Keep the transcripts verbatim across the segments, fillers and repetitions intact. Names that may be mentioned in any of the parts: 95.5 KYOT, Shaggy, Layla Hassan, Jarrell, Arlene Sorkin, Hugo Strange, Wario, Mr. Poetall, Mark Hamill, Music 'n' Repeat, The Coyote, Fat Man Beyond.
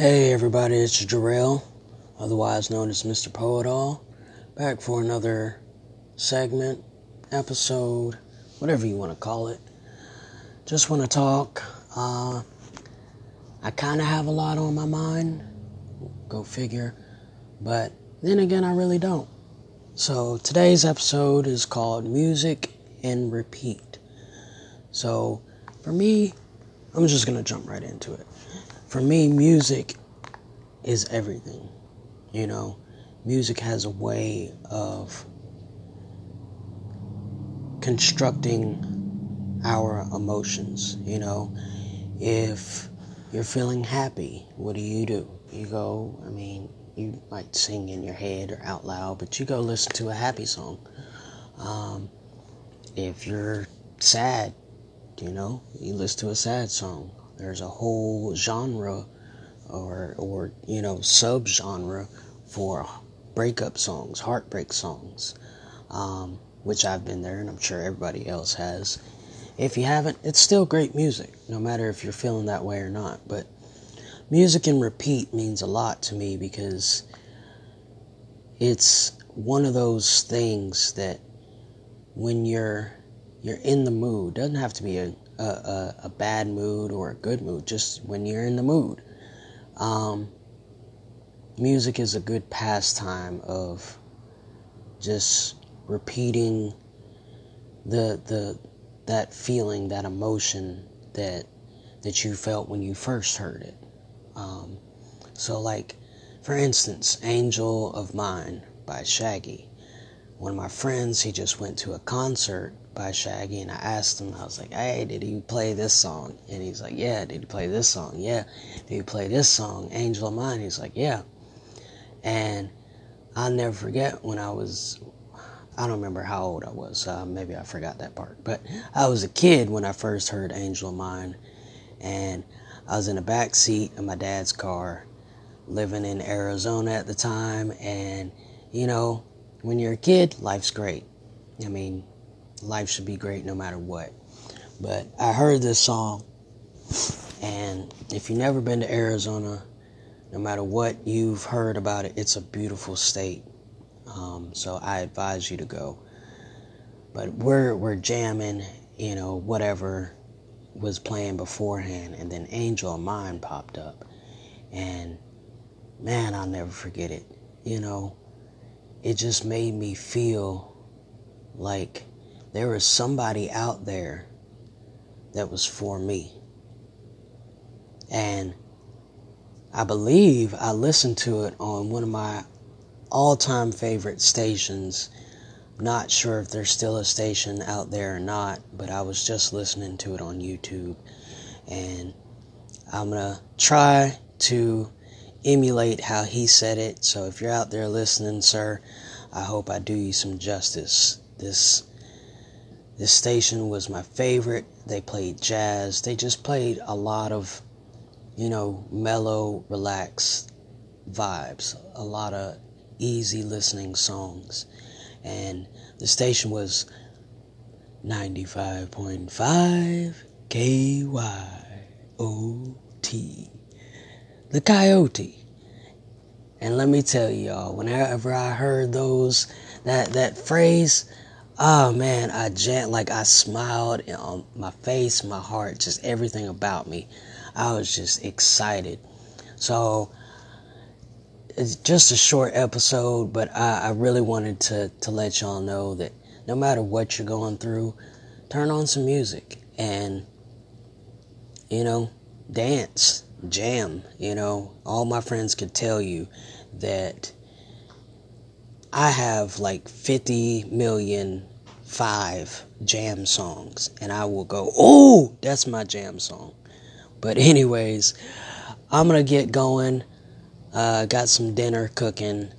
Hey everybody, it's Jarrell, otherwise known as Mister Poetall, back for another segment, episode, whatever you want to call it. Just want to talk. Uh, I kind of have a lot on my mind, go figure, but then again, I really don't. So today's episode is called Music 'n' Repeat. So for me, I'm just going to jump right into it. For me, music is everything, you know. Music has a way of constructing our emotions, you know. If you're feeling happy, what do you do? You go, I mean, you might sing in your head or out loud, but you go listen to a happy song. Um, if you're sad, you know, you listen to a sad song. There's a whole genre or, or you know, sub-genre for breakup songs, heartbreak songs, um, which I've been there and I'm sure everybody else has. If you haven't, it's still great music, no matter if you're feeling that way or not. But Music 'n' Repeat means a lot to me because it's one of those things that when you're you're in the mood, doesn't have to be a A, a, a bad mood or a good mood, just when you're in the mood. Um, music is a good pastime of just repeating the the that feeling, that emotion that that you felt when you first heard it. Um, so like, for instance, Angel of Mine by Shaggy. One of my friends, he just went to a concert by Shaggy, and I asked him, I was like, hey, did he play this song? And he's like, yeah. Did he play this song? Yeah. Did he play this song, Angel of Mine? He's like, yeah. And I'll never forget when I was, I don't remember how old I was, uh, maybe I forgot that part, but I was a kid when I first heard Angel of Mine, and I was in the back seat of my dad's car, living in Arizona at the time, and, you know, when you're a kid, life's great. I mean, life should be great no matter what. But I heard this song, and if you've never been to Arizona, no matter what you've heard about it, it's a beautiful state. Um, so I advise you to go. But we're we're jamming, you know, whatever was playing beforehand, and then Angel of Mine popped up, and man, I'll never forget it. You know, it just made me feel like there was somebody out there that was for me. And I believe I listened to it on one of my all-time favorite stations. Not sure if there's still a station out there or not, but I was just listening to it on YouTube. And I'm going to try to emulate how he said it. So if you're out there listening, sir, I hope I do you some justice. This This station was my favorite. They played jazz. They just played a lot of, you know, mellow, relaxed vibes. A lot of easy listening songs. And the station was ninety-five point five K Y O T. The Coyote. And let me tell y'all, whenever I heard those, that, that phrase, oh man, I jam- like I smiled on my face, my heart, just everything about me. I was just excited. So it's just a short episode, but I, I really wanted to, to let y'all know that no matter what you're going through, turn on some music and, you know, dance, jam. You know, all my friends could tell you that I have like fifty million five jam songs, and I will go, oh, that's my jam song. But anyways, I'm going to get going. Uh, got some dinner cooking,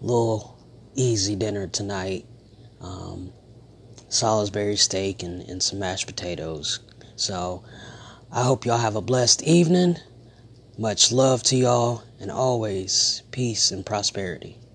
little easy dinner tonight. Um, Salisbury steak and, and some mashed potatoes. So I hope y'all have a blessed evening. Much love to y'all, and always peace and prosperity.